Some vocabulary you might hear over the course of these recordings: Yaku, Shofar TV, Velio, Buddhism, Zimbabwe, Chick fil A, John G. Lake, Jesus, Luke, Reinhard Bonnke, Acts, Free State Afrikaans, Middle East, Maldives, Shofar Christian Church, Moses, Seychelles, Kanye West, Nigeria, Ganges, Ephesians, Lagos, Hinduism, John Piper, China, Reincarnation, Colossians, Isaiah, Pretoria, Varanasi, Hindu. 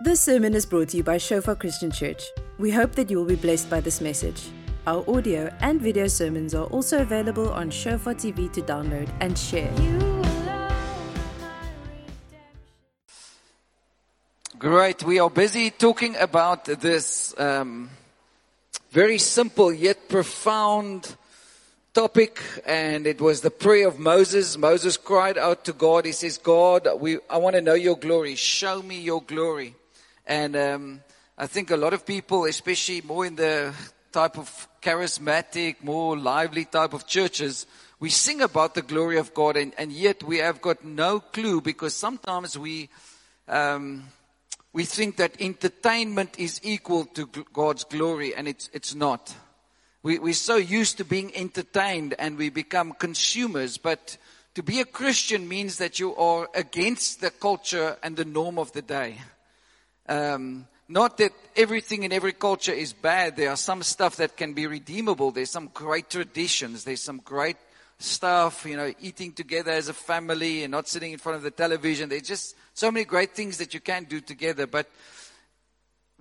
This sermon is brought to you by Shofar Christian Church. We hope that you will be blessed by this message. Our audio and video sermons are also available on Shofar TV to download and share. Great, we are busy talking about this very simple yet profound topic, and it was the prayer of Moses. Moses cried out to God. He says, God, I want to know your glory. Show me your glory. And I think a lot of people, especially more in the type of charismatic, more lively type of churches, we sing about the glory of God, and yet we have got no clue, because sometimes we think that entertainment is equal to God's glory, and it's not. We're so used to being entertained, and we become consumers. But to be a Christian means that you are against the culture and the norm of the day. Not that everything in every culture is bad. There are some stuff that can be redeemable. There's some great traditions. There's some great stuff, eating together as a family and not sitting in front of the television. There's just so many great things that you can do together. But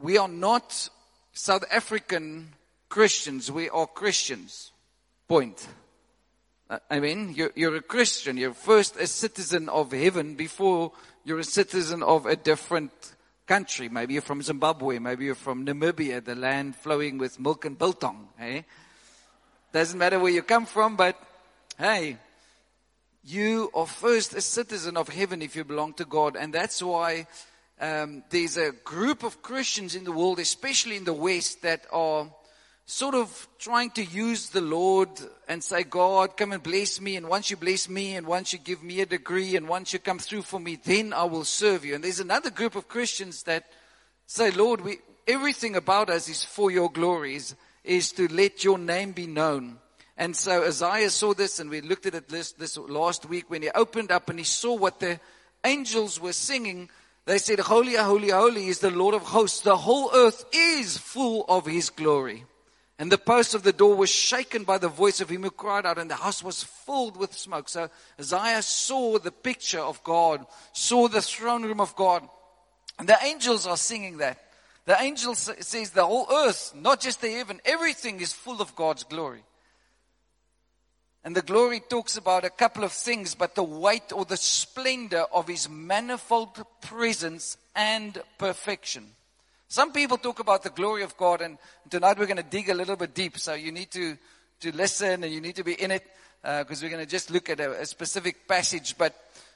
we are not South African Christians, we are Christians. Point. I mean, you're a Christian. You're first a citizen of heaven before you're a citizen of a different country. Maybe you're from Zimbabwe. Maybe you're from Namibia, the land flowing with milk and biltong. Eh? Doesn't matter where you come from, but hey, you are first a citizen of heaven if you belong to God. And that's why there's a group of Christians in the world, especially in the West, that are sort of trying to use the Lord and say, God, come and bless me. And once you bless me, and once you give me a degree, and once you come through for me, then I will serve you. And there's another group of Christians that say, Lord, everything about us is for your glories, is to let your name be known. And so Isaiah saw this, and we looked at it this last week when he opened up and he saw what the angels were singing. They said, holy, holy, holy is the Lord of hosts. The whole earth is full of his glory. And the post of the door was shaken by the voice of him who cried out, and the house was filled with smoke. So Isaiah saw the picture of God, saw the throne room of God. And the angels are singing that. The angel says the whole earth, not just the heaven, everything is full of God's glory. And the glory talks about a couple of things, but the weight or the splendor of his manifold presence and perfection. Some people talk about the glory of God, and tonight we're going to dig a little bit deep. So you need to listen, and you need to be in it, because we're going to just look at a specific passage. But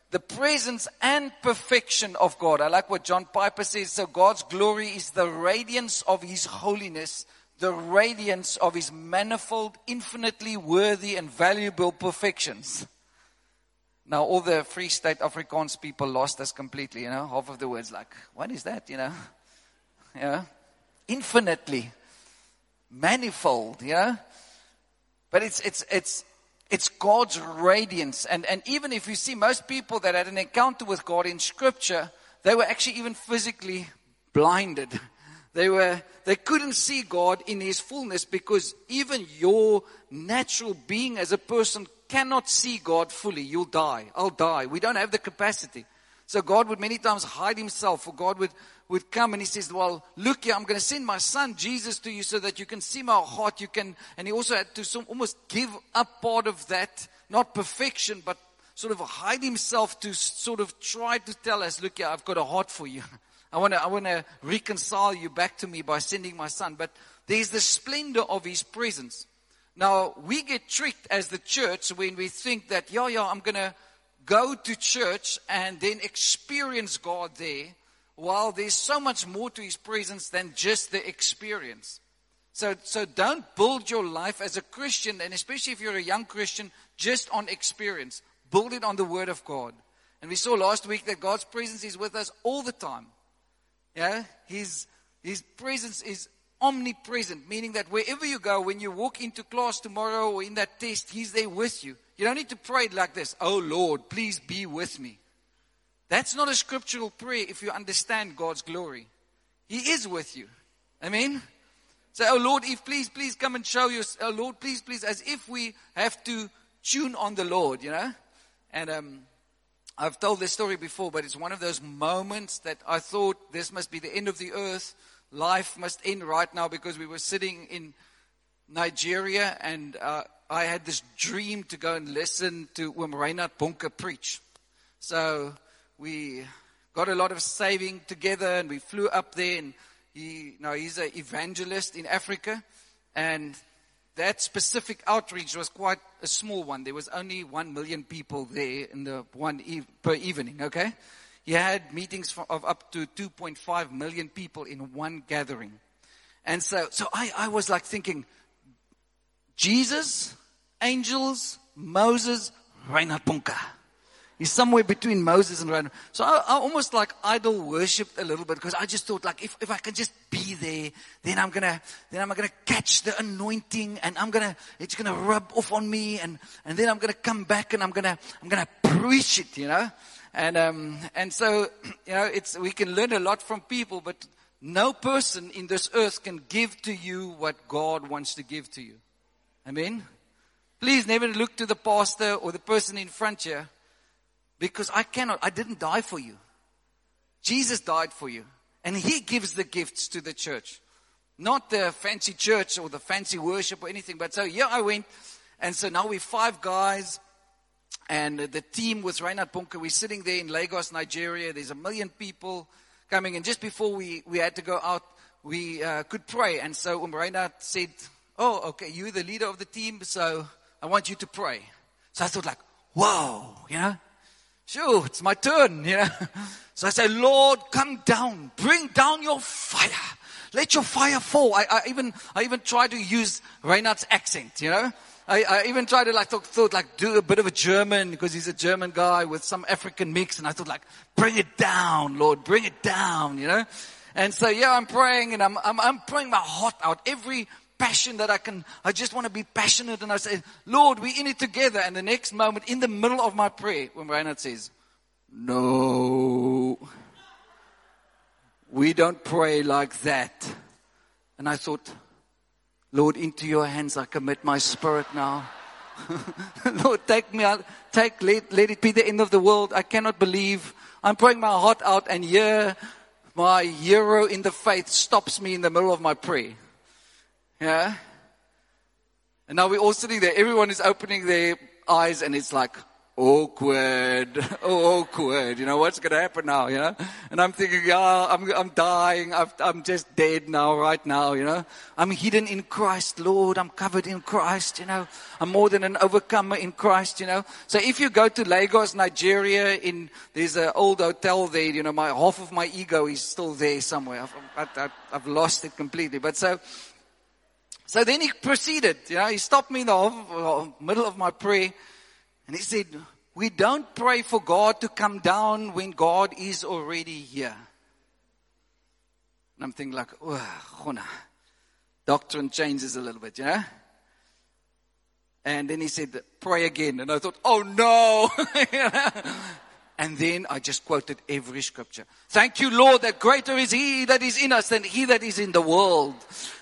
the presence and perfection of God. I like what John Piper says. So God's glory is the radiance of his holiness, the radiance of his manifold, infinitely worthy and valuable perfections. Now, all the Free State Afrikaans people lost us completely, half of the words like, what is that, Yeah, infinitely, manifold. Yeah, but it's God's radiance, and even if you see most people that had an encounter with God in Scripture, they were actually even physically blinded. They couldn't see God in His fullness, because even your natural being as a person cannot see God fully. You'll die. I'll die. We don't have the capacity. So God would many times hide himself, or God would come and he says, well, look here, I'm going to send my son Jesus to you so that you can see my heart. And he also had to almost give up part of that, not perfection, but sort of hide himself to sort of try to tell us, look here, I've got a heart for you. I want to reconcile you back to me by sending my son. But there's the splendor of his presence. Now, we get tricked as the church when we think that, I'm going to go to church and then experience God there, while there's so much more to his presence than just the experience. So don't build your life as a Christian, and especially if you're a young Christian, just on experience. Build it on the Word of God. And we saw last week that God's presence is with us all the time. Yeah, His presence is omnipresent, meaning that wherever you go, when you walk into class tomorrow or in that test, He's there with you. You don't need to pray it like this. Oh, Lord, please be with me. That's not a scriptural prayer if you understand God's glory. He is with you. Amen? Say, oh, Lord, if please come and show you. Oh, Lord, please, as if we have to tune on the Lord. And I've told this story before, but it's one of those moments that I thought this must be the end of the earth. Life must end right now, because we were sitting in Nigeria and I had this dream to go and listen to Reinhard Bonnke preach. So we got a lot of saving together and we flew up there, and he's an evangelist in Africa, and that specific outreach was quite a small one. There was only 1 million people there in the per evening, okay? He had meetings of up to 2.5 million people in one gathering. And so I was like thinking, Jesus, angels, Moses, Reinhard Bonnke. He's somewhere between Moses and Reinhard. So I almost like idol worshipped a little bit, because I just thought, like, if I can just be there, then I'm gonna catch the anointing, and it's gonna rub off on me, and then I'm gonna come back and I'm gonna preach it, And so, we can learn a lot from people, but no person in this earth can give to you what God wants to give to you. Amen? Please never look to the pastor or the person in front here, because I didn't die for you. Jesus died for you. And He gives the gifts to the church. Not the fancy church or the fancy worship or anything. But so here I went. And so now we're 5 guys. And the team with Reinhard Bonnke, we're sitting there in Lagos, Nigeria. There's 1 million people coming. And just before we had to go out, we could pray. And so Reinhard said, "Oh, okay, you're the leader of the team, so I want you to pray." So I thought, like, whoa, sure, it's my turn, So I said, "Lord, come down, bring down your fire. Let your fire fall." I even tried to use Reinhard's accent, I even tried to thought do a bit of a German, because he's a German guy with some African mix. And I thought, like, "Bring it down, Lord, bring it down," And so, I'm praying, and I'm praying my heart out. Every passion that I just want to be passionate. And I say, "Lord, we're in it together." And the next moment, in the middle of my prayer, when Reinhard says, "No, we don't pray like that." And I thought, "Lord, into your hands I commit my spirit now. Lord, take me out. Let it be the end of the world. I cannot believe. I'm praying my heart out, and here my hero in the faith stops me in the middle of my prayer." Yeah? And now we're all sitting there. Everyone is opening their eyes, and it's like, awkward. What's going to happen now, And I'm thinking, I'm dying. I'm just dead now, right now, I'm hidden in Christ, Lord. I'm covered in Christ, I'm more than an overcomer in Christ, So if you go to Lagos, Nigeria, there's an old hotel there, my half of my ego is still there somewhere. I've lost it completely. But so then he proceeded, he stopped me in the middle of my prayer. And he said, "We don't pray for God to come down when God is already here." And I'm thinking, like, doctrine changes a little bit, And then he said, "Pray again." And I thought, "Oh no." And then I just quoted every scripture. "Thank you, Lord, that greater is He that is in us than he that is in the world.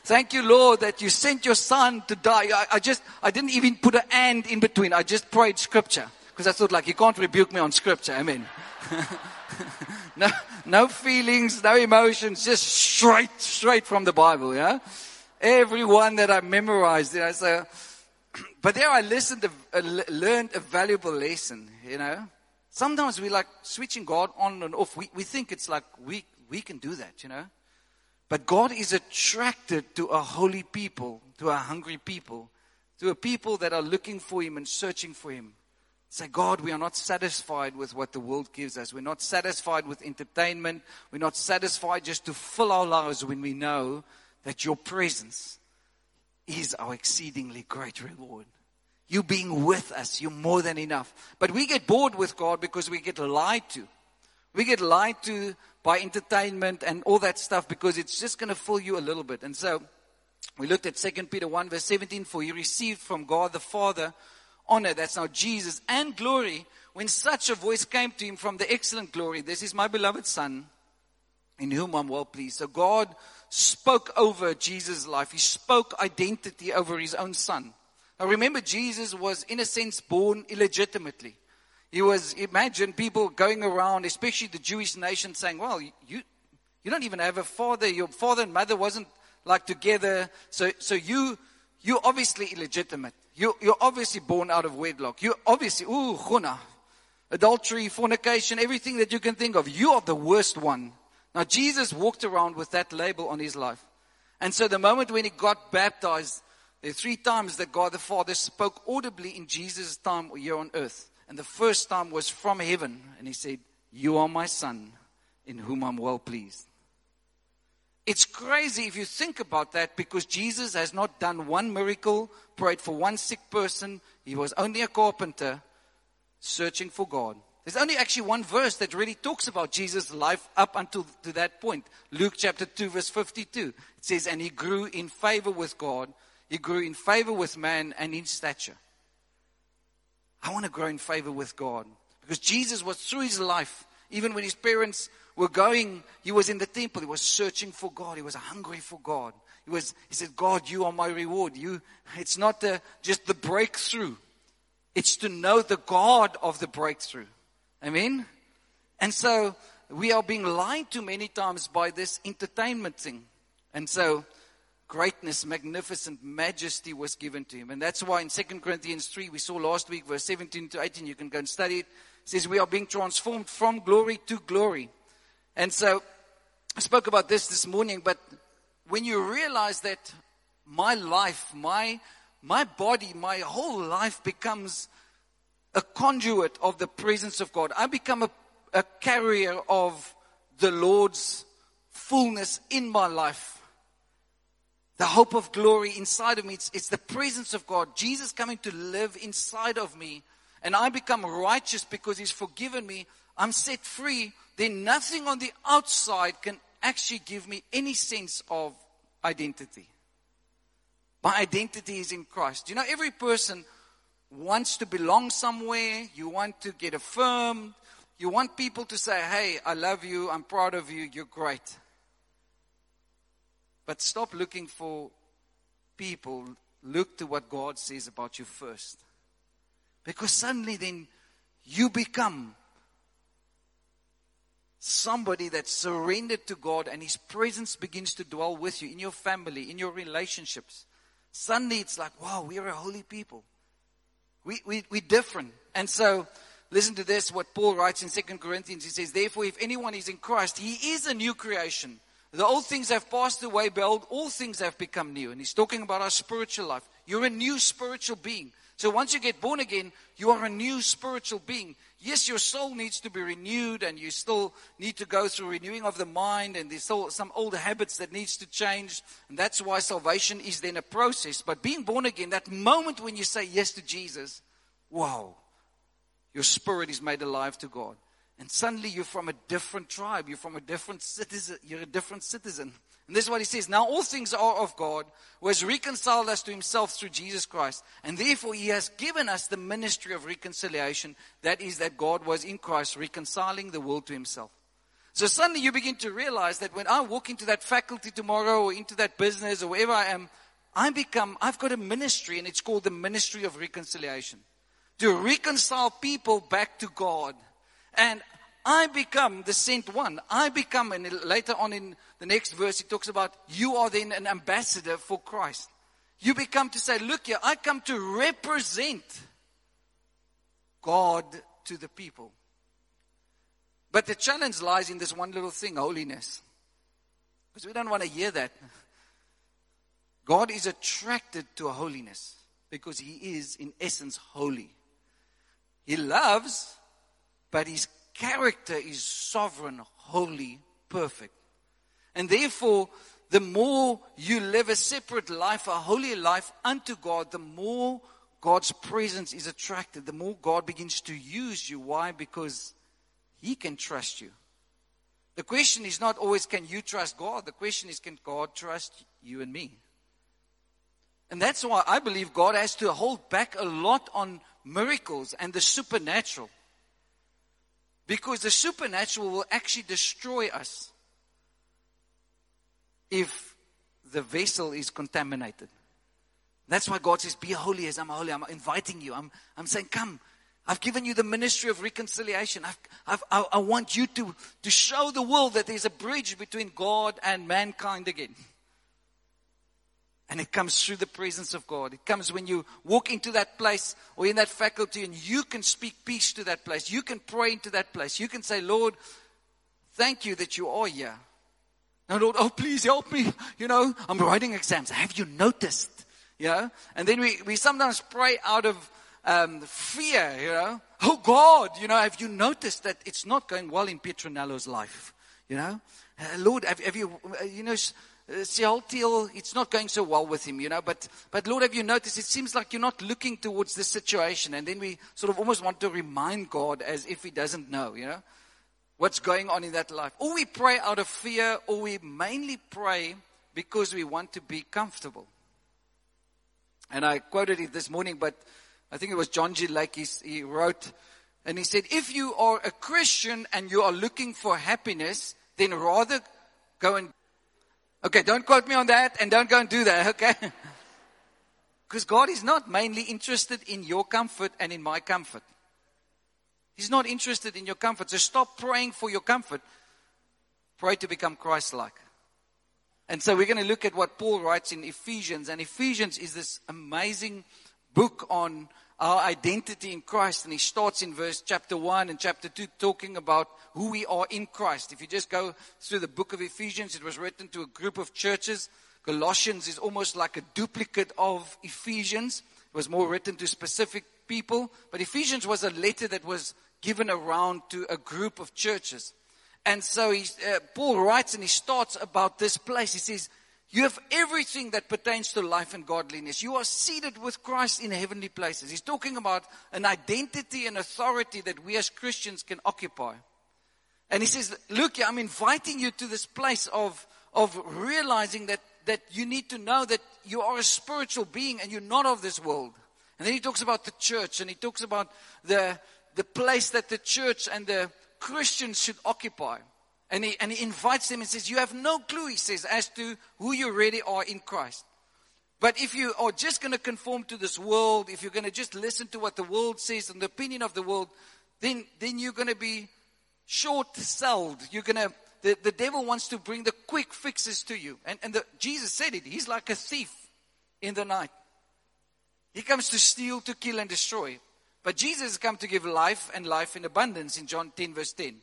Thank you, Lord, that you sent your Son to die." I didn't even put an "and" in between. I just prayed scripture. Because I thought, like, you can't rebuke me on scripture. Amen. No feelings, no emotions, just straight from the Bible, Every one that I memorized, So, but there I learned a valuable lesson, Sometimes we like switching God on and off. We think it's like we can do that, But God is attracted to a holy people, to a hungry people, to a people that are looking for Him and searching for Him. Say, "God, we are not satisfied with what the world gives us. We're not satisfied with entertainment. We're not satisfied just to fill our lives when we know that your presence is our exceedingly great reward. You being with us, you're more than enough." But we get bored with God because we get lied to. We get lied to by entertainment and all that stuff, because it's just going to fool you a little bit. And so we looked at 2 Peter 1 verse 17, "For he received from God the Father honor," that's now Jesus, "and glory, when such a voice came to him from the excellent glory, 'This is my beloved Son, in whom I'm well pleased.'" So God spoke over Jesus' life. He spoke identity over his own Son. Now remember, Jesus was in a sense born illegitimately. He was, imagine people going around, especially the Jewish nation, saying, well, you don't even have a father. Your father and mother wasn't like together. So you're obviously illegitimate. You're obviously born out of wedlock. You're obviously, khuna, adultery, fornication, everything that you can think of. You are the worst one. Now, Jesus walked around with that label on his life. And so the moment when he got baptized, there are three times that God the Father spoke audibly in Jesus' time here on earth. And the first time was from heaven. And he said, you are my son in whom I'm well pleased. It's crazy if you think about that, because Jesus has not done one miracle, prayed for one sick person. He was only a carpenter searching for God. There's only actually one verse that really talks about Jesus' life up until to that point. Luke chapter 2 verse 52. It says, and he grew in favor with God. He grew in favor with man and in stature. I want to grow in favor with God. Because Jesus was through his life. Even when his parents were going, he was in the temple. He was searching for God. He was hungry for God. He said, God, you are my reward. It's not just the breakthrough. It's to know the God of the breakthrough. Amen? And so we are being lied to many times by this entertainment thing. And so greatness, magnificent majesty was given to him. And that's why in 2 Corinthians 3, we saw last week, verse 17 to 18, you can go and study it. It says we are being transformed from glory to glory. And so I spoke about this morning, but when you realize that my life, my body, my whole life becomes a conduit of the presence of God. I become a carrier of the Lord's fullness in my life. The hope of glory inside of me. It's the presence of God. Jesus coming to live inside of me. And I become righteous because he's forgiven me. I'm set free. Then nothing on the outside can actually give me any sense of identity. My identity is in Christ. You know, every person wants to belong somewhere. You want to get affirmed. You want people to say, hey, I love you. I'm proud of you. You're great. But stop looking for people. Look to what God says about you first. Because suddenly then you become somebody that's surrendered to God, and his presence begins to dwell with you in your family, in your relationships. Suddenly it's like, wow, we are a holy people. We're different. And so listen to this, what Paul writes in 2 Corinthians. He says, therefore, if anyone is in Christ, he is a new creation. The old things have passed away, behold, all things have become new. And he's talking about our spiritual life. You're a new spiritual being. So once you get born again, you are a new spiritual being. Yes, your soul needs to be renewed, and you still need to go through renewing of the mind, and there's still some old habits that needs to change. And that's why salvation is then a process. But being born again, that moment when you say yes to Jesus, wow, your spirit is made alive to God. And suddenly you're from a different tribe. You're from a different citizen. You're a different citizen. And this is what he says. Now all things are of God, who has reconciled us to himself through Jesus Christ. And therefore he has given us the ministry of reconciliation. That is, that God was in Christ reconciling the world to himself. So suddenly you begin to realize that when I walk into that faculty tomorrow, or into that business, or wherever I am, I've got a ministry, and it's called the ministry of reconciliation. To reconcile people back to God. And I become the sent one. And later on in the next verse, he talks about, you are then an ambassador for Christ. You become to say, look here, I come to represent God to the people. But the challenge lies in this one little thing, holiness. Because we don't want to hear that. God is attracted to holiness because he is, in essence, holy. He loves, but his character is sovereign, holy, perfect. And therefore, the more you live a separate life, a holy life unto God, the more God's presence is attracted. The more God begins to use you. Why? Because he can trust you. The question is not always, can you trust God? The question is, can God trust you and me? And that's why I believe God has to hold back a lot on miracles and the supernatural. Because the supernatural will actually destroy us if the vessel is contaminated. That's why God says, be holy as I'm holy. I'm inviting you. I'm saying, come. I've given you the ministry of reconciliation. I want you to show the world that there's a bridge between God and mankind again. And it comes through the presence of God. It comes when you walk into that place or in that faculty and you can speak peace to that place. You can pray into that place. You can say, Lord, thank you that you are here. No, Lord, oh, please help me. You know, I'm writing exams. Have you noticed? You know? And then we sometimes pray out of fear, you know. Oh, God, you know, have you noticed that it's not going well in Petronello's life? You know, Lord, have you, you know, it's not going so well with him, you know, but Lord, have you noticed, it seems like you're not looking towards this situation. And then we sort of almost want to remind God as if he doesn't know, you know, what's going on in that life. Or we pray out of fear, or we mainly pray because we want to be comfortable. And I quoted it this morning, but I think it was John G. Lake, he wrote, and he said, if you are a Christian and you are looking for happiness, then rather go and... Okay, don't quote me on that and don't go and do that, okay? Because God is not mainly interested in your comfort and in my comfort. He's not interested in your comfort. So stop praying for your comfort. Pray to become Christ-like. And so we're going to look at what Paul writes in Ephesians. And Ephesians is this amazing book on our identity in Christ. And he starts in verse chapter 1 and chapter 2 talking about who we are in Christ. If you just go through the book of Ephesians, it was written to a group of churches. Colossians is almost like a duplicate of Ephesians. It was more written to specific people. But Ephesians was a letter that was given around to a group of churches. And so Paul writes and he starts about this place. He says, you have everything that pertains to life and godliness. You are seated with Christ in heavenly places. He's talking about an identity and authority that we as Christians can occupy. And he says, look, I'm inviting you to this place of realizing that you need to know that you are a spiritual being and you're not of this world. And then he talks about the church, and he talks about the place that the church and the Christians should occupy. And he invites them and says, you have no clue, he says, as to who you really are in Christ. But if you are just going to conform to this world, if you're going to just listen to what the world says and the opinion of the world, then you're going to be short-sold. You're going to, the devil wants to bring the quick fixes to you. And Jesus said it, he's like a thief in the night. He comes to steal, to kill, and destroy. But Jesus has come to give life and life in abundance in John 10 verse 10.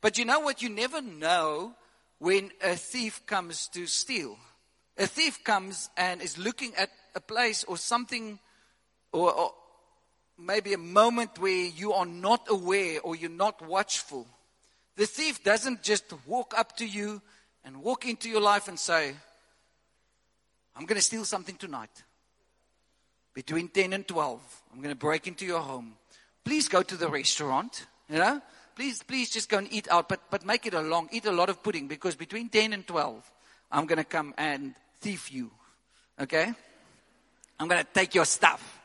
But you know what? You never know when a thief comes to steal. A thief comes and is looking at a place or something or maybe a moment where you are not aware or you're not watchful. The thief doesn't just walk up to you and walk into your life and say, I'm going to steal something tonight. Between 10 and 12, I'm going to break into your home. Please go to the restaurant, you know. Please just go and eat out, but make it a long, eat a lot of pudding, because between 10 and 12, I'm going to come and thief you, okay? I'm going to take your stuff.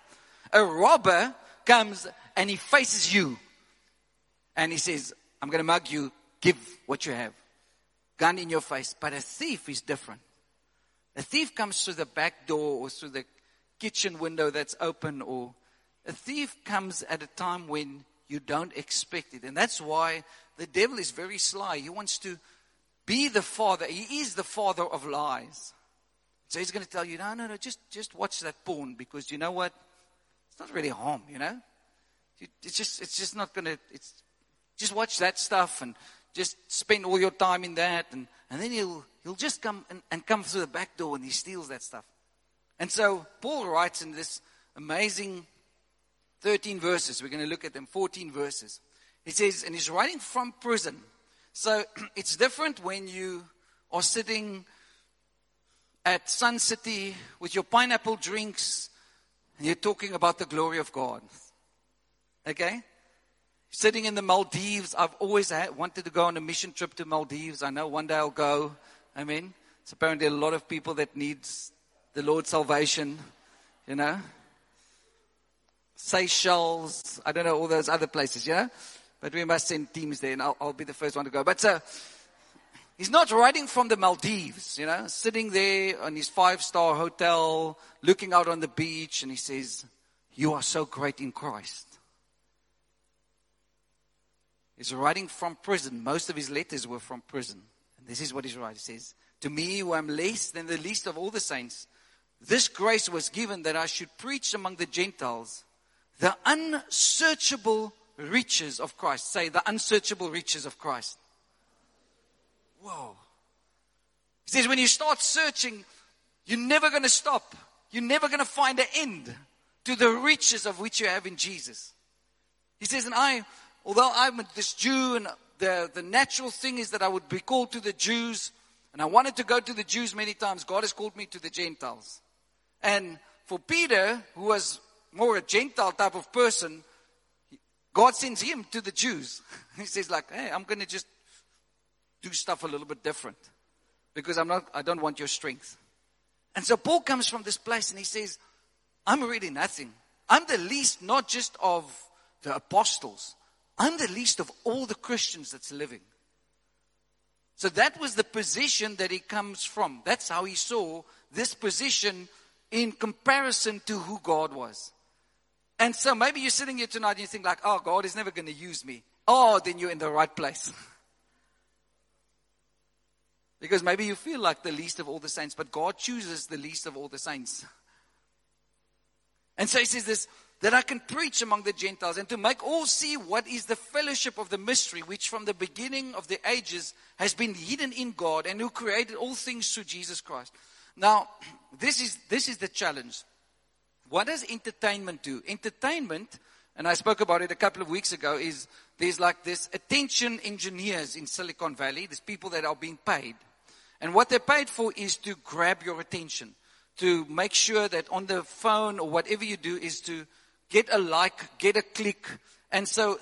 A robber comes and he faces you and he says, I'm going to mug you, give what you have. Gun in your face. But a thief is different. A thief comes through the back door or through the kitchen window that's open, or a thief comes at a time when you don't expect it. And that's why the devil is very sly. He wants to be the father. He is the father of lies. So he's going to tell you, no, just watch that porn, because you know what? It's not really harm, you know? It's just not going to, it's just watch that stuff and just spend all your time in that. And then he'll just come and come through the back door and he steals that stuff. And so Paul writes in this amazing 13 verses. We're going to look at them, 14 verses. He says, and he's writing from prison. So it's different when you are sitting at Sun City with your pineapple drinks and you're talking about the glory of God. Okay? Sitting in the Maldives. I've always wanted to go on a mission trip to Maldives. I know one day I'll go. I mean, it's apparently a lot of people that needs the Lord's salvation, you know. Seychelles, I don't know, all those other places, you know. But we must send teams there, and I'll be the first one to go. But so, he's not writing from the Maldives, you know, sitting there on his 5-star hotel, looking out on the beach, and he says, you are so great in Christ. He's writing from prison. Most of his letters were from prison. And this is what he's writing. He says, to me who am less than the least of all the saints, this grace was given that I should preach among the Gentiles the unsearchable riches of Christ. Say, the unsearchable riches of Christ. Whoa. He says, when you start searching, you're never going to stop. You're never going to find an end to the riches of which you have in Jesus. He says, and I, although I'm this Jew, and the natural thing is that I would be called to the Jews, and I wanted to go to the Jews many times. God has called me to the Gentiles. And for Peter, who was more a Gentile type of person, God sends him to the Jews. He says like, hey, I'm going to just do stuff a little bit different because I don't want your strength. And so Paul comes from this place and he says, I'm really nothing. I'm the least, not just of the apostles. I'm the least of all the Christians that's living. So that was the position that he comes from. That's how he saw this position in comparison to who God was. And so maybe you're sitting here tonight and you think like, oh, God is never going to use me. Oh, then you're in the right place. Because maybe you feel like the least of all the saints, but God chooses the least of all the saints. And so he says this, that I can preach among the Gentiles and to make all see what is the fellowship of the mystery, which from the beginning of the ages has been hidden in God and who created all things through Jesus Christ. Now, this is the challenge. What does entertainment do? Entertainment, and I spoke about it a couple of weeks ago, is there's like this attention engineers in Silicon Valley. There's people that are being paid. And what they're paid for is to grab your attention, to make sure that on the phone or whatever you do is to get a like, get a click. And so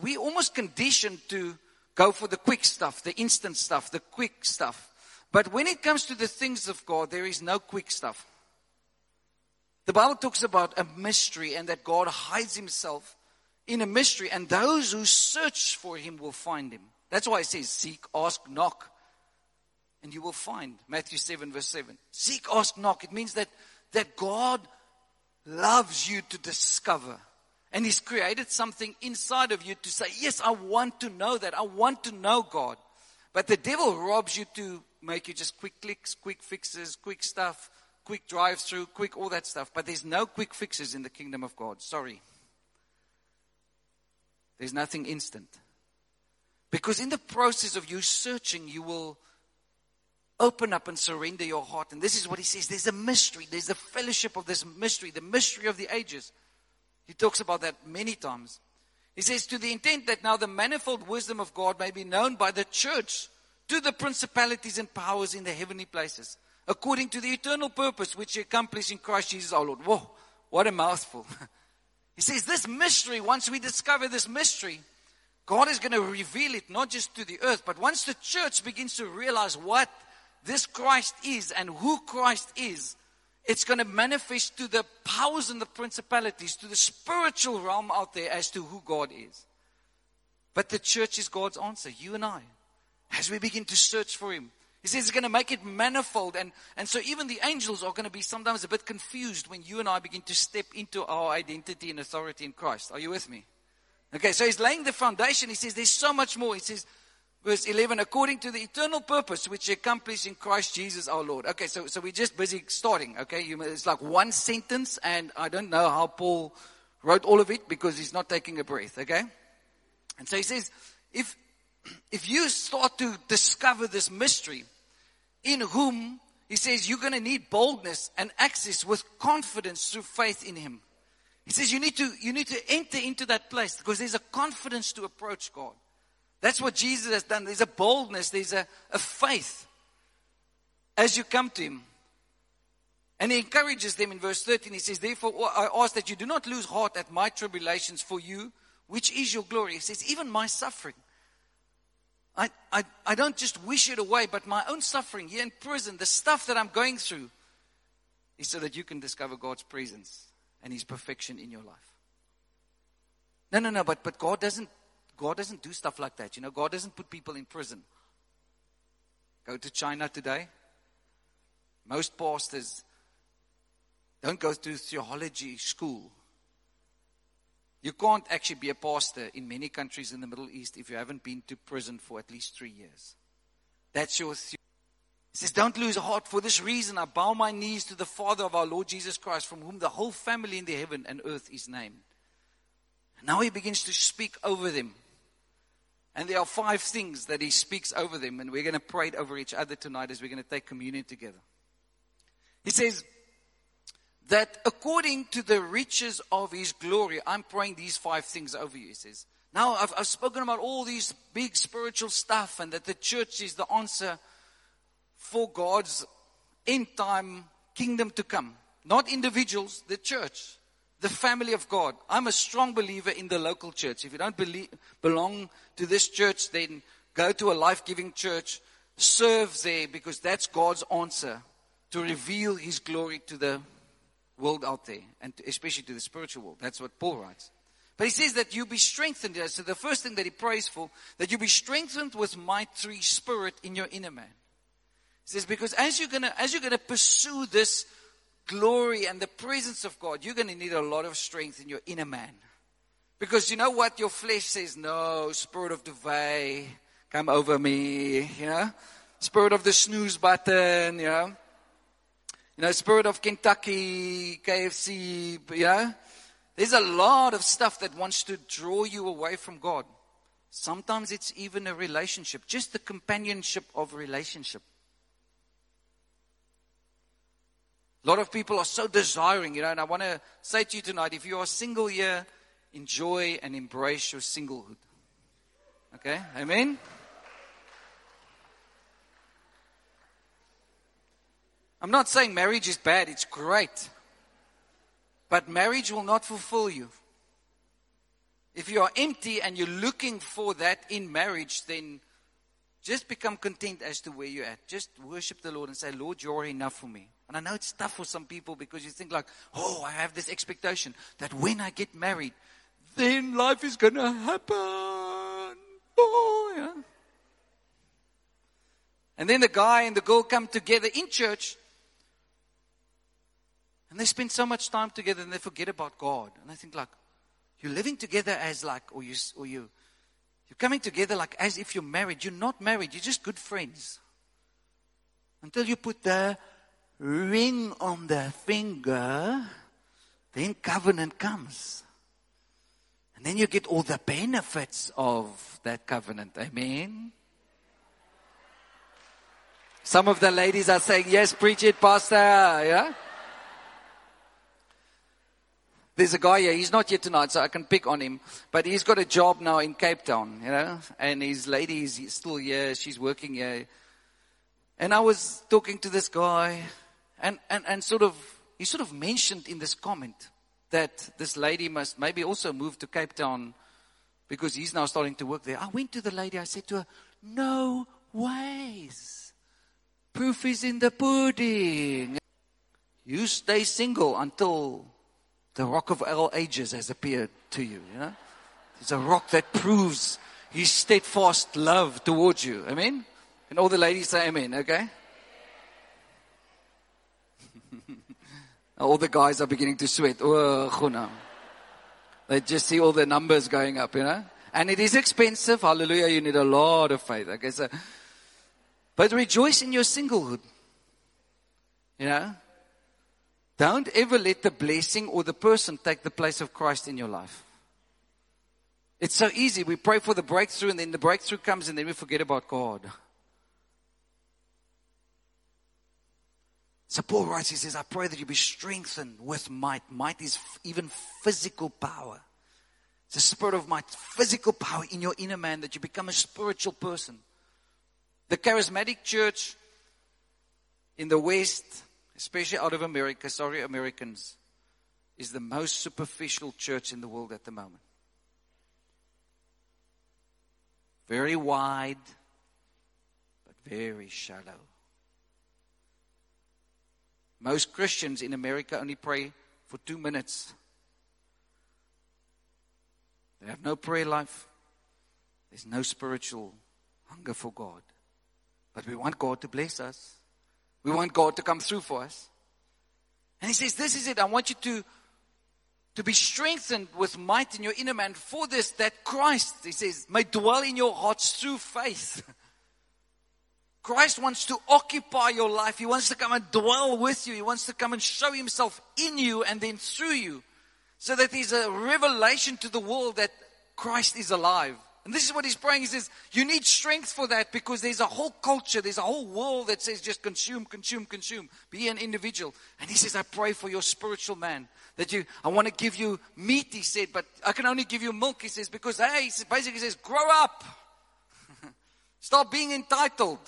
we almost conditioned to go for the quick stuff, the instant stuff, the quick stuff. But when it comes to the things of God, there is no quick stuff. The Bible talks about a mystery and that God hides himself in a mystery. And those who search for him will find him. That's why it says, seek, ask, knock, and you will find. Matthew 7 verse 7. Seek, ask, knock. It means that God loves you to discover. And he's created something inside of you to say, yes, I want to know that. I want to know God. But the devil robs you to make you just quick clicks, quick fixes, quick stuff, quick drive-through, quick all that stuff. But there's no quick fixes in the kingdom of God. Sorry. There's nothing instant. Because in the process of you searching, you will open up and surrender your heart. And this is what he says. There's a mystery. There's a fellowship of this mystery. The mystery of the ages. He talks about that many times. He says, to the intent that now the manifold wisdom of God may be known by the church to the principalities and powers in the heavenly places, according to the eternal purpose which he accomplished in Christ Jesus our Lord. Whoa, what a mouthful. He says, this mystery, once we discover this mystery, God is going to reveal it not just to the earth, but once the church begins to realize what this Christ is and who Christ is, it's going to manifest to the powers and the principalities, to the spiritual realm out there as to who God is. But the church is God's answer, you and I, as we begin to search for him. He says he's going to make it manifold. And so even the angels are going to be sometimes a bit confused when you and I begin to step into our identity and authority in Christ. Are you with me? Okay, so he's laying the foundation. He says there's so much more. He says, Verse 11, according to the eternal purpose which he accomplished in Christ Jesus our Lord. Okay, so we're just busy starting, okay? It's like one sentence, and I don't know how Paul wrote all of it because he's not taking a breath, okay? And so he says, if you start to discover this mystery, in whom, he says, you're going to need boldness and access with confidence through faith in him. He says you need to enter into that place because there's a confidence to approach God. That's what Jesus has done. There's a boldness. There's a faith as you come to him. And he encourages them in verse 13. He says, therefore, I ask that you do not lose heart at my tribulations for you, which is your glory. He says, even my suffering. I don't just wish it away, but my own suffering here in prison, the stuff that I'm going through, is so that you can discover God's presence and his perfection in your life. No, but God doesn't do stuff like that. You know, God doesn't put people in prison. Go to China today. Most pastors don't go to theology school. You can't actually be a pastor in many countries in the Middle East if you haven't been to prison for at least 3 years. That's your theory. It says, don't lose heart. For this reason, I bow my knees to the Father of our Lord Jesus Christ, from whom the whole family in the heaven and earth is named. Now he begins to speak over them. And there are 5 things that he speaks over them. And we're going to pray it over each other tonight as we're going to take communion together. He says that according to the riches of his glory, I'm praying these 5 things over you. He says, now I've spoken about all these big spiritual stuff and that the church is the answer for God's end time kingdom to come. Not individuals, the church, the family of God. I'm a strong believer in the local church. If you don't belong to this church, then go to a life-giving church, serve there, because that's God's answer to reveal his glory to the world out there, and especially to the spiritual world. That's what Paul writes. But he says that you be strengthened. So the first thing that he prays for, that you be strengthened with might through his spirit in your inner man. He says, because as you're gonna pursue this glory and the presence of God, you're gonna need a lot of strength in your inner man. Because you know what? Your flesh says, no, spirit of duvet, come over me, you know. Spirit of the snooze button, you know. You know, spirit of Kentucky, KFC, you know. There's a lot of stuff that wants to draw you away from God. Sometimes it's even a relationship, just the companionship of relationship. A lot of people are so desiring, you know, and I want to say to you tonight, if you are single here, enjoy and embrace your singlehood. Okay? Amen? I'm not saying marriage is bad, it's great. But marriage will not fulfill you. If you are empty and you're looking for that in marriage, then just become content as to where you're at. Just worship the Lord and say, Lord, you're enough for me. And I know it's tough for some people because you think like, oh, I have this expectation that when I get married, then life is going to happen. Oh, yeah. And then the guy and the girl come together in church. And they spend so much time together and they forget about God. And I think like, you're living together as like, you're coming together like as if you're married. You're not married. You're just good friends. Until you put the ring on the finger, then covenant comes. And then you get all the benefits of that covenant. Amen. Some of the ladies are saying, yes, preach it, Pastor. Yeah. There's a guy here, he's not here tonight, so I can pick on him. But he's got a job now in Cape Town, you know. And his lady is still here, she's working here. And I was talking to this guy, and he mentioned in this comment that this lady must maybe also move to Cape Town because he's now starting to work there. I went to the lady, I said to her, no ways. Proof is in the pudding. You stay single until the rock of all ages has appeared to you. You know, it's a rock that proves his steadfast love towards you. Amen? And all the ladies say amen, okay? All the guys are beginning to sweat. They just see all the numbers going up, you know? And it is expensive. Hallelujah, you need a lot of faith. Okay, so, but rejoice in your singlehood. You know? Don't ever let the blessing or the person take the place of Christ in your life. It's so easy. We pray for the breakthrough, and then the breakthrough comes, and then we forget about God. So Paul writes, he says, I pray that you be strengthened with might. Might is even physical power. It's a spirit of might, physical power in your inner man, that you become a spiritual person. The charismatic church in the West, especially out of America, sorry, Americans, is the most superficial church in the world at the moment. Very wide, but very shallow. Most Christians in America only pray for 2 minutes. They have no prayer life. There's no spiritual hunger for God. But we want God to bless us. We want God to come through for us. And he says, this is it. I want you to to be strengthened with might in your inner man, for this, that Christ, he says, may dwell in your hearts through faith. Christ wants to occupy your life. He wants to come and dwell with you. He wants to come and show himself in you and then through you, so that there's a revelation to the world that Christ is alive. And this is what he's praying. He says, you need strength for that, because there's a whole culture, there's a whole world that says just consume, consume, consume. Be an individual. And he says, I pray for your spiritual man. I want to give you meat, he said, but I can only give you milk, he says, because he basically says, grow up. Stop being entitled.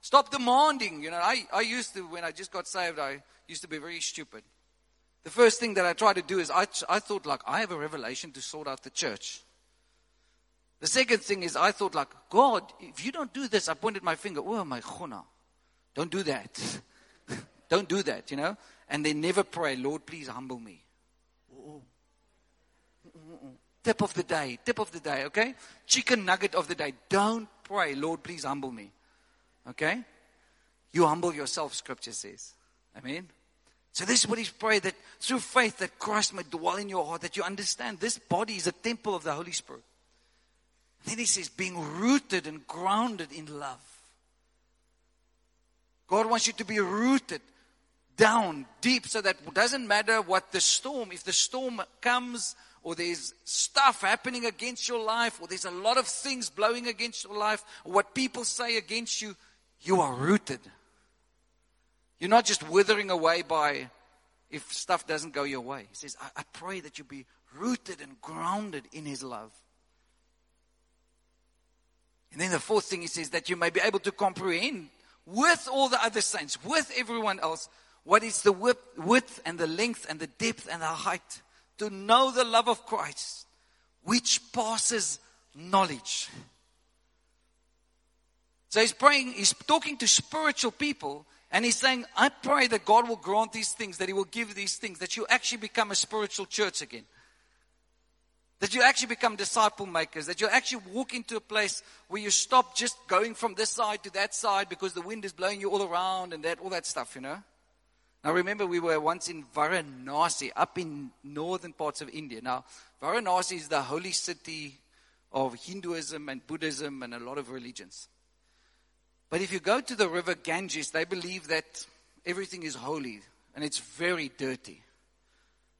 Stop demanding. You know, I used to, when I just got saved, I used to be very stupid. The first thing that I tried to do is I thought, like, I have a revelation to sort out the church. The second thing is I thought, like, God, if you don't do this, I pointed my finger. Oh, my chuna. Don't do that. Don't do that, you know. And they never pray, Lord, please humble me. Tip of the day, okay? Chicken nugget of the day. Don't pray, Lord, please humble me. Okay? You humble yourself, Scripture says. Amen? So this is what he's prayed, that through faith that Christ may dwell in your heart, that you understand this body is a temple of the Holy Spirit. Then he says, being rooted and grounded in love. God wants you to be rooted down deep, so that it doesn't matter what the storm, if the storm comes, or there's stuff happening against your life, or there's a lot of things blowing against your life, or what people say against you, you are rooted. You're not just withering away by if stuff doesn't go your way. He says, I pray that you be rooted and grounded in his love. And then the fourth thing he says, that you may be able to comprehend with all the other saints, with everyone else, what is the width and the length and the depth and the height, to know the love of Christ, which passes knowledge. So he's praying, he's talking to spiritual people, and he's saying, I pray that God will grant these things, that he will give these things, that you actually become a spiritual church again. That you actually become disciple makers. That you actually walk into a place where you stop just going from this side to that side because the wind is blowing you all around and that all that stuff, you know. Now remember, we were once in Varanasi, up in northern parts of India. Now, Varanasi is the holy city of Hinduism and Buddhism and a lot of religions. But if you go to the river Ganges, they believe that everything is holy, and it's very dirty.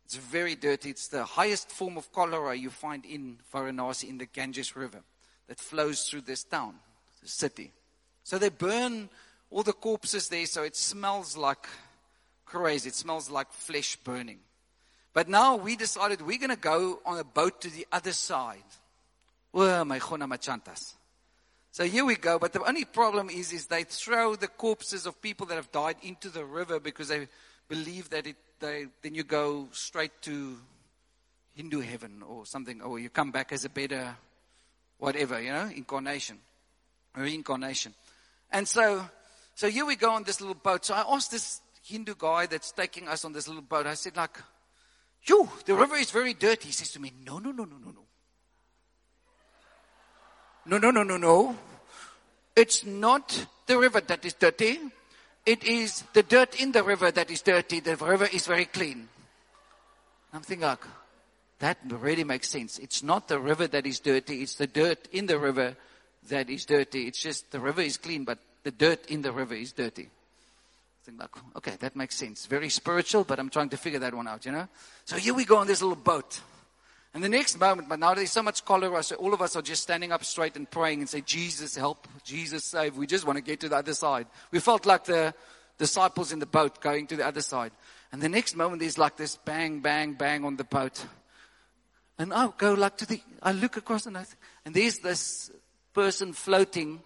It's very dirty. It's the highest form of cholera you find in Varanasi, in the Ganges River that flows through this town, the city. So they burn all the corpses there, so it smells like crazy. It smells like flesh burning. But now we decided we're going to go on a boat to the other side. Oh, my chona machantas. So here we go. But the only problem is they throw the corpses of people that have died into the river because they believe that then you go straight to Hindu heaven or something, or you come back as a better whatever, you know, incarnation, reincarnation. And so here we go on this little boat. So I asked this Hindu guy that's taking us on this little boat, I said, like, "Yo, the river is very dirty." He says to me, No. It's not the river that is dirty. It is the dirt in the river that is dirty. The river is very clean. I'm thinking, like, that really makes sense. It's not the river that is dirty. It's the dirt in the river that is dirty. It's just the river is clean, but the dirt in the river is dirty. I think, like, okay, that makes sense. Very spiritual, but I'm trying to figure that one out, you know. So here we go on this little boat. And the next moment, but now there's so much cholera, so all of us are just standing up straight and praying and say, "Jesus, help. Jesus, save. We just want to get to the other side." We felt like the disciples in the boat going to the other side. And the next moment, there's like this bang, bang, bang on the boat. And I go like I look across and I think, and there's this person floating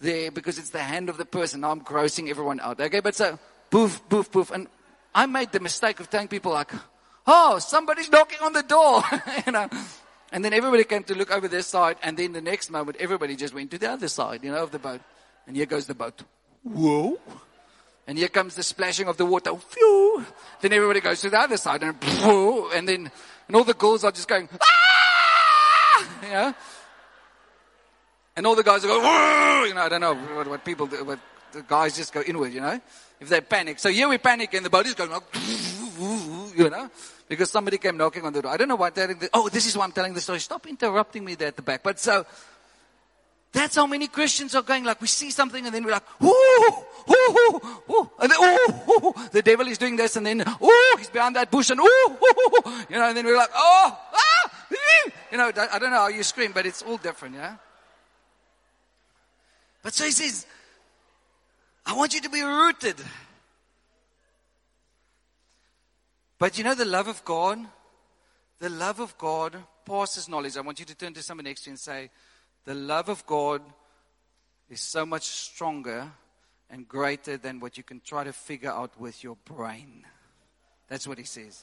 there because it's the hand of the person. Now I'm grossing everyone out. Okay, but so, poof, poof, poof. And I made the mistake of telling people, like, "Oh, somebody's knocking on the door." You know? And then everybody came to look over this side. And then the next moment, everybody just went to the other side, you know, of the boat. And here goes the boat. Whoa. And here comes the splashing of the water. Phew. Then everybody goes to the other side. And whoa. And then all the girls are just going, "Ah!" You know? And all the guys are going, "Whoa!" You know, I don't know what people do, but the guys just go inward, you know, if they panic. So here we panic and the boat is going, "Oh," you know. because somebody came knocking on the door. I don't know why telling the, oh, this is why I'm telling the story. Stop interrupting me there at the back. But so, that's how many Christians are going, like, we see something and then we're like, ooh, ooh, ooh, and then, ooh, ooh, the devil is doing this, and then, ooh, he's behind that bush, and ooh, ooh, ooh, you know, and then we're like, oh, ah, you know, I don't know how you scream, but it's all different, yeah? But so he says, I want you to be rooted. But you know, the love of God passes knowledge. I want you to turn to someone next to you and say, the love of God is so much stronger and greater than what you can try to figure out with your brain. That's what he says.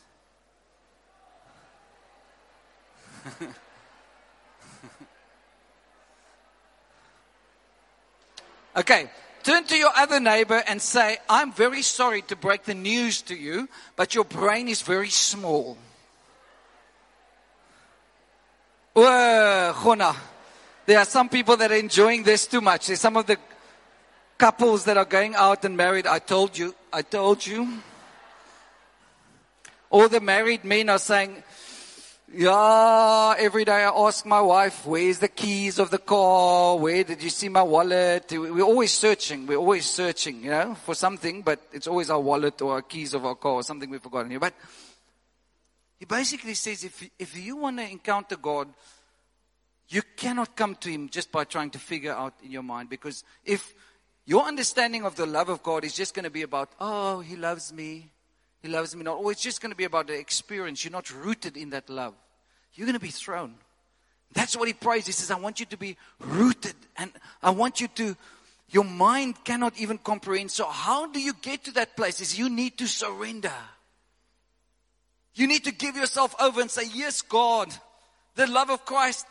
Okay, turn to your other neighbor and say, I'm very sorry to break the news to you, but your brain is very small. There are some people that are enjoying this too much. There's some of the couples that are going out and married. I told you. All the married men are saying, yeah, every day I ask my wife, where's the keys of the car? Where did you see my wallet? We're always searching. We're always searching, you know, for something, but it's always our wallet or our keys of our car or something we've forgotten here. But he basically says, if you want to encounter God, you cannot come to him just by trying to figure out in your mind, because if your understanding of the love of God is just going to be about, oh, he loves me not, or it's just going to be about the experience, you're not rooted in that love, you're going to be thrown. That's what he prays. He says, I want you to be rooted, and I want you to, your mind cannot even comprehend. So how do you get to that place? Is you need to surrender. You need to give yourself over and say, yes, God, the love of Christ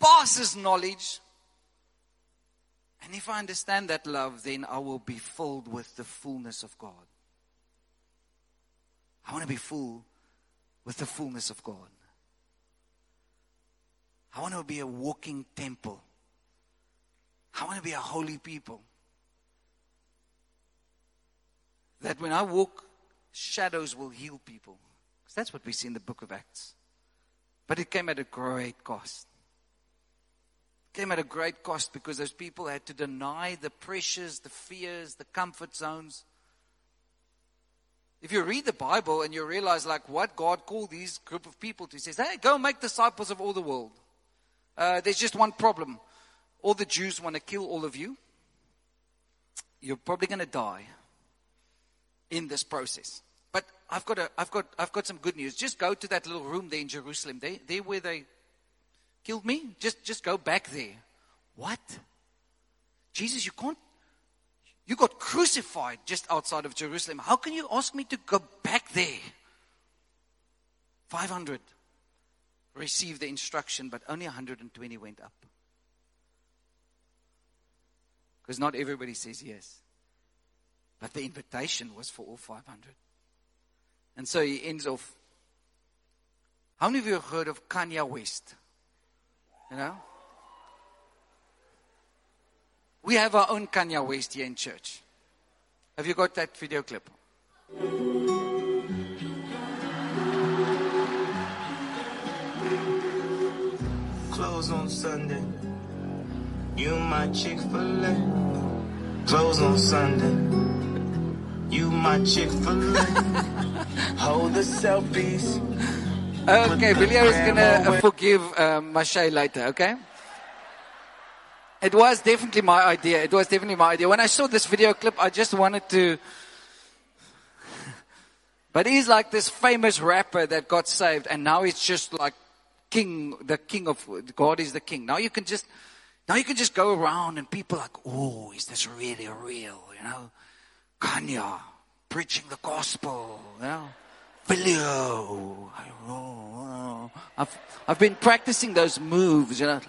passes knowledge, and if I understand that love, then I will be filled with the fullness of God. I want to be full with the fullness of God. I want to be a walking temple. I want to be a holy people, that when I walk, shadows will heal people, because that's what we see in the book of Acts. But it came at a great cost. Came at a great cost, because those people had to deny the pressures, the fears, the comfort zones. If you read the Bible and you realize like what God called these group of people to, he says, hey, go make disciples of all the world. There's just one problem. All the Jews want to kill all of you. You're probably going to die in this process. But I've got some good news. Just go to that little room there in Jerusalem. There where they killed me? Just go back there. What? Jesus, you can't. You got crucified just outside of Jerusalem. How can you ask me to go back there? 500 received the instruction, but only 120 went up. Because not everybody says yes. But the invitation was for all 500. And so he ends off. How many of you have heard of Kanye West? You know, we have our own Kanye West here in church. Have you got that video clip? Close on Sunday. You my Chick fil A. Close on Sunday. You my Chick fil A. Hold the selfies. Okay, Velio is going to forgive Mashay later, okay? It was definitely my idea. It was definitely my idea. When I saw this video clip, I just wanted to... But he's like this famous rapper that got saved, and now he's just like king, the king of... God is the king. Now you can just go around and people are like, oh, is this really real, you know? Kanye, preaching the gospel, you know? Velio, I've been practicing those moves, you know.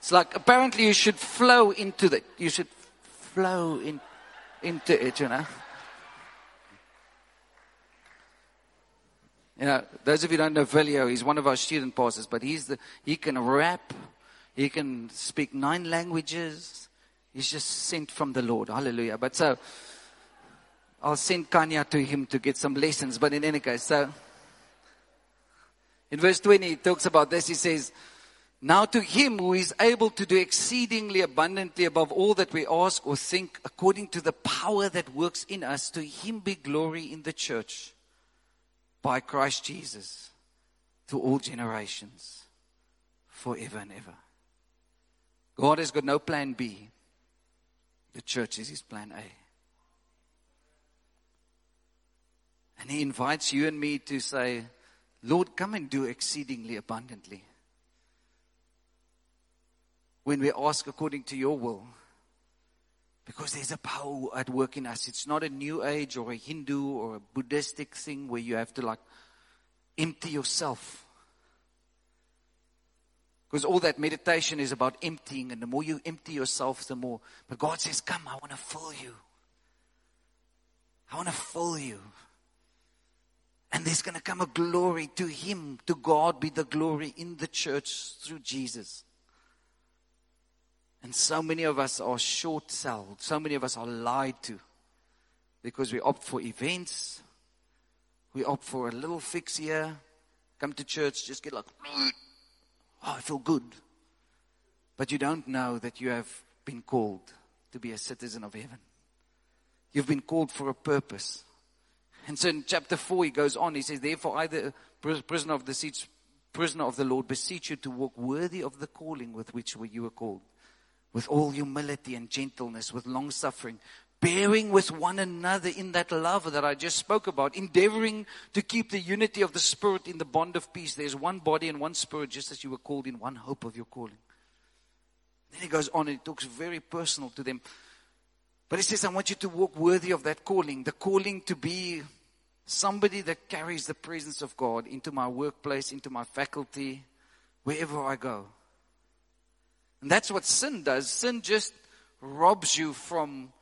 It's like apparently you should flow into that. You should flow into it, you know. You know, those of you who don't know Velio, he's one of our student pastors, but he can rap, he can speak 9 languages. He's just sent from the Lord. Hallelujah. But so I'll send Kanye to him to get some lessons. But in any case, so in verse 20, he talks about this. He says, now to him who is able to do exceedingly abundantly above all that we ask or think, according to the power that works in us, to him be glory in the church by Christ Jesus to all generations forever and ever. God has got no plan B. The church is his plan A. And he invites you and me to say, Lord, come and do exceedingly abundantly. When we ask according to your will. Because there's a power at work in us. It's not a new age or a Hindu or a Buddhistic thing where you have to like empty yourself. Because all that meditation is about emptying. And the more you empty yourself, the more. But God says, come, I want to fill you. I want to fill you. And there's going to come a glory to him. To God be the glory in the church through Jesus. And so many of us are short-sold. So many of us are lied to. Because we opt for events. We opt for a little fix here. Come to church, just get like, oh, I feel good. But you don't know that you have been called to be a citizen of heaven. You've been called for a purpose. And so in chapter 4, he goes on. He says, therefore, I, the prisoner of the Lord, beseech you to walk worthy of the calling with which you were called, with all humility and gentleness, with long-suffering, bearing with one another in that love that I just spoke about, endeavoring to keep the unity of the Spirit in the bond of peace. There's one body and one Spirit, just as you were called in one hope of your calling. Then he goes on and he talks very personal to them. But he says, I want you to walk worthy of that calling. The calling to be somebody that carries the presence of God into my workplace, into my faculty, wherever I go. And that's what sin does. Sin just robs you from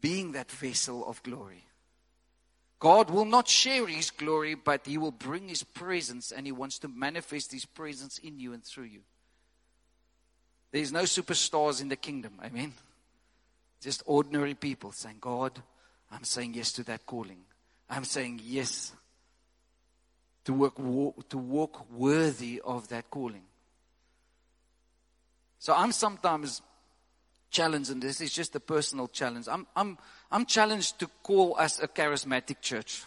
being that vessel of glory. God will not share his glory, but he will bring his presence, and he wants to manifest his presence in you and through you. There's no superstars in the kingdom. Amen. Just ordinary people saying, God, I'm saying yes to that calling. I'm saying yes to walk worthy of that calling. So I'm sometimes challenged, and this is just a personal challenge. I'm challenged to call us a charismatic church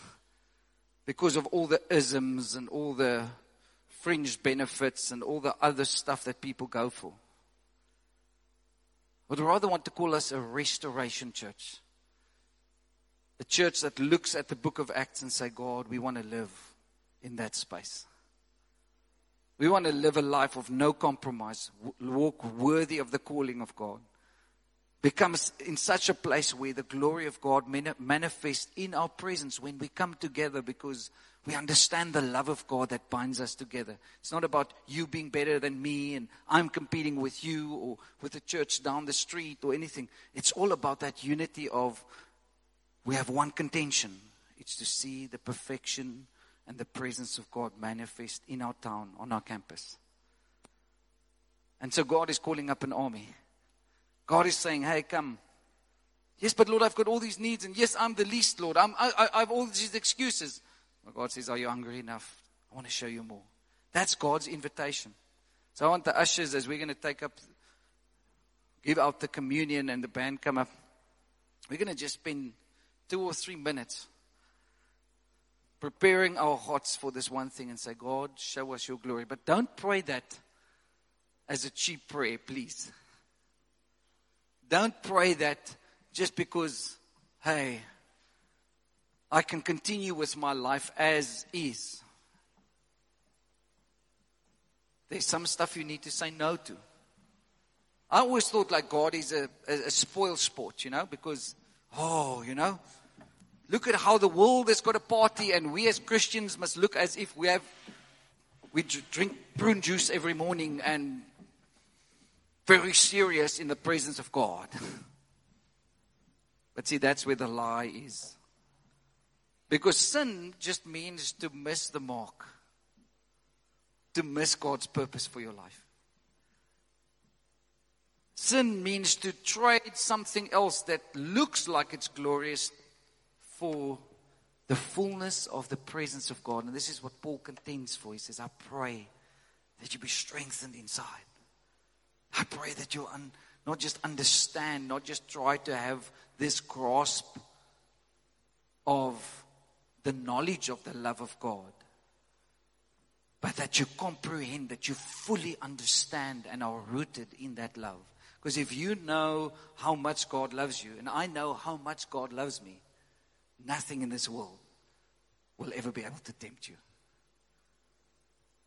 because of all the isms and all the fringe benefits and all the other stuff that people go for. Would rather want to call us a restoration church. A church that looks at the book of Acts and say, God, we want to live in that space. We want to live a life of no compromise. Walk worthy of the calling of God. Becomes in such a place where the glory of God manifests in our presence when we come together because we understand the love of God that binds us together. It's not about you being better than me and I'm competing with you or with the church down the street or anything. It's all about that unity of we have one contention. It's to see the perfection and the presence of God manifest in our town, on our campus. And so God is calling up an army. God is saying, hey, come. Yes, but Lord, I've got all these needs. And yes, I'm the least, Lord. I have all these excuses. But God says, are you hungry enough? I want to show you more. That's God's invitation. So I want the ushers, as we're going to give out the communion and the band come up. We're going to just spend 2 or 3 minutes preparing our hearts for this one thing and say, God, show us your glory. But don't pray that as a cheap prayer, please. Don't pray that just because, hey, I can continue with my life as is. There's some stuff you need to say no to. I always thought like God is a spoil sport, because, look at how the world has got a party and we as Christians must look as if we drink prune juice every morning and very serious in the presence of God. But see, that's where the lie is. Because sin just means to miss the mark. To miss God's purpose for your life. Sin means to trade something else that looks like it's glorious for the fullness of the presence of God. And this is what Paul contends for. He says, I pray that you be strengthened inside. I pray that you not just understand, not just try to have this grasp of the knowledge of the love of God, but that you comprehend, that you fully understand and are rooted in that love. Because if you know how much God loves you, and I know how much God loves me, nothing in this world will ever be able to tempt you.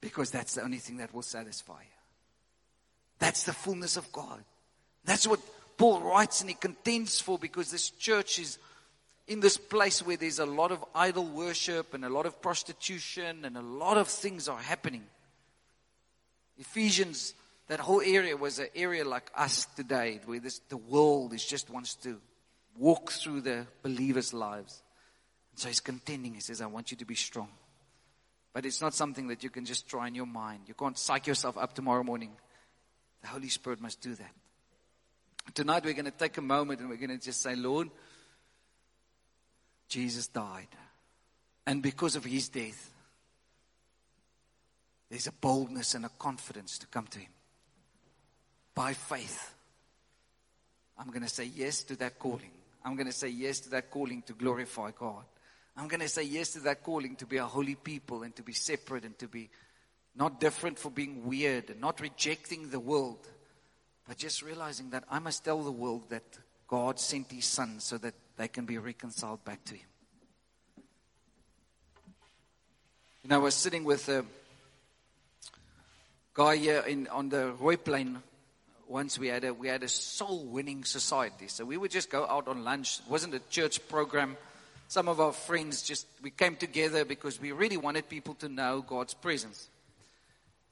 Because that's the only thing that will satisfy you. That's the fullness of God. That's what Paul writes and he contends for, because this church is in this place where there's a lot of idol worship and a lot of prostitution and a lot of things are happening. Ephesians, that whole area was an area like us today, where the world is just wants to walk through the believers' lives. And so he's contending. He says, I want you to be strong. But it's not something that you can just try in your mind. You can't psych yourself up tomorrow morning. The Holy Spirit must do that. Tonight we're going to take a moment and we're going to just say, Lord, Jesus died. And because of his death, there's a boldness and a confidence to come to him. By faith, I'm going to say yes to that calling. I'm going to say yes to that calling to glorify God. I'm going to say yes to that calling to be a holy people and to be separate and to be not different for being weird and not rejecting the world, but just realizing that I must tell the world that God sent his son so that they can be reconciled back to him. And I was sitting with a guy here on the Rooiplein. Once we had a soul-winning society. So we would just go out on lunch. It wasn't a church program. Some of our friends we came together because we really wanted people to know God's presence.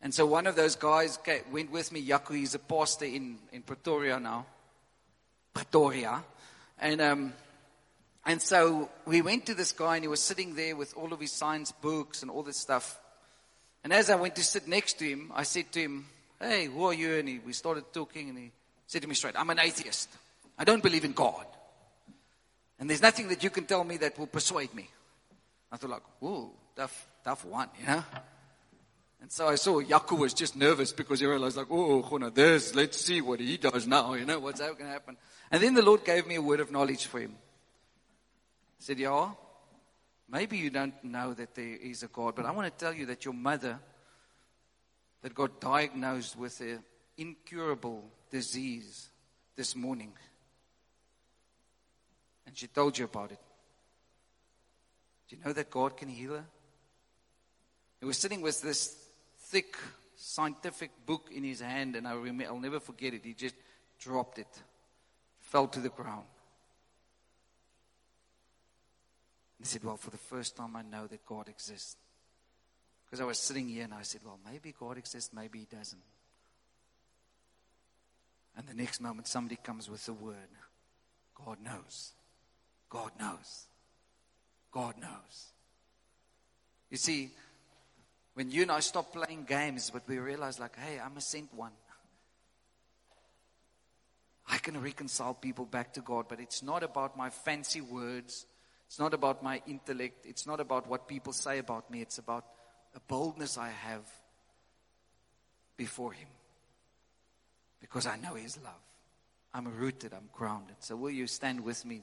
And so one of those guys went with me, Yaku. He's a pastor in Pretoria now. Pretoria. And so we went to this guy and he was sitting there with all of his science books and all this stuff. And as I went to sit next to him, I said to him, hey, who are you? And we started talking and he said to me straight, I'm an atheist. I don't believe in God. And there's nothing that you can tell me that will persuade me. I thought like, whoa, tough one, you know? And so I saw Yaku was just nervous because he realized like, let's see what he does now, you know, what's going to happen. And then the Lord gave me a word of knowledge for him. He said, yeah, maybe you don't know that there is a God, but I want to tell you that your mother that got diagnosed with an incurable disease this morning. And she told you about it. Do you know that God can heal her? He was sitting with this thick scientific book in his hand, and I'll never forget it. He just dropped it, fell to the ground. He said, well, for the first time I know that God exists. Because I was sitting here and I said, well, maybe God exists, maybe he doesn't. And the next moment somebody comes with the word, God knows. God knows. God knows. You see, when you and I stop playing games, but we realize like, hey, I'm a sent one. I can reconcile people back to God, but it's not about my fancy words. It's not about my intellect. It's not about what people say about me. It's about a boldness I have before him because I know his love. I'm rooted, I'm grounded. So will you stand with me?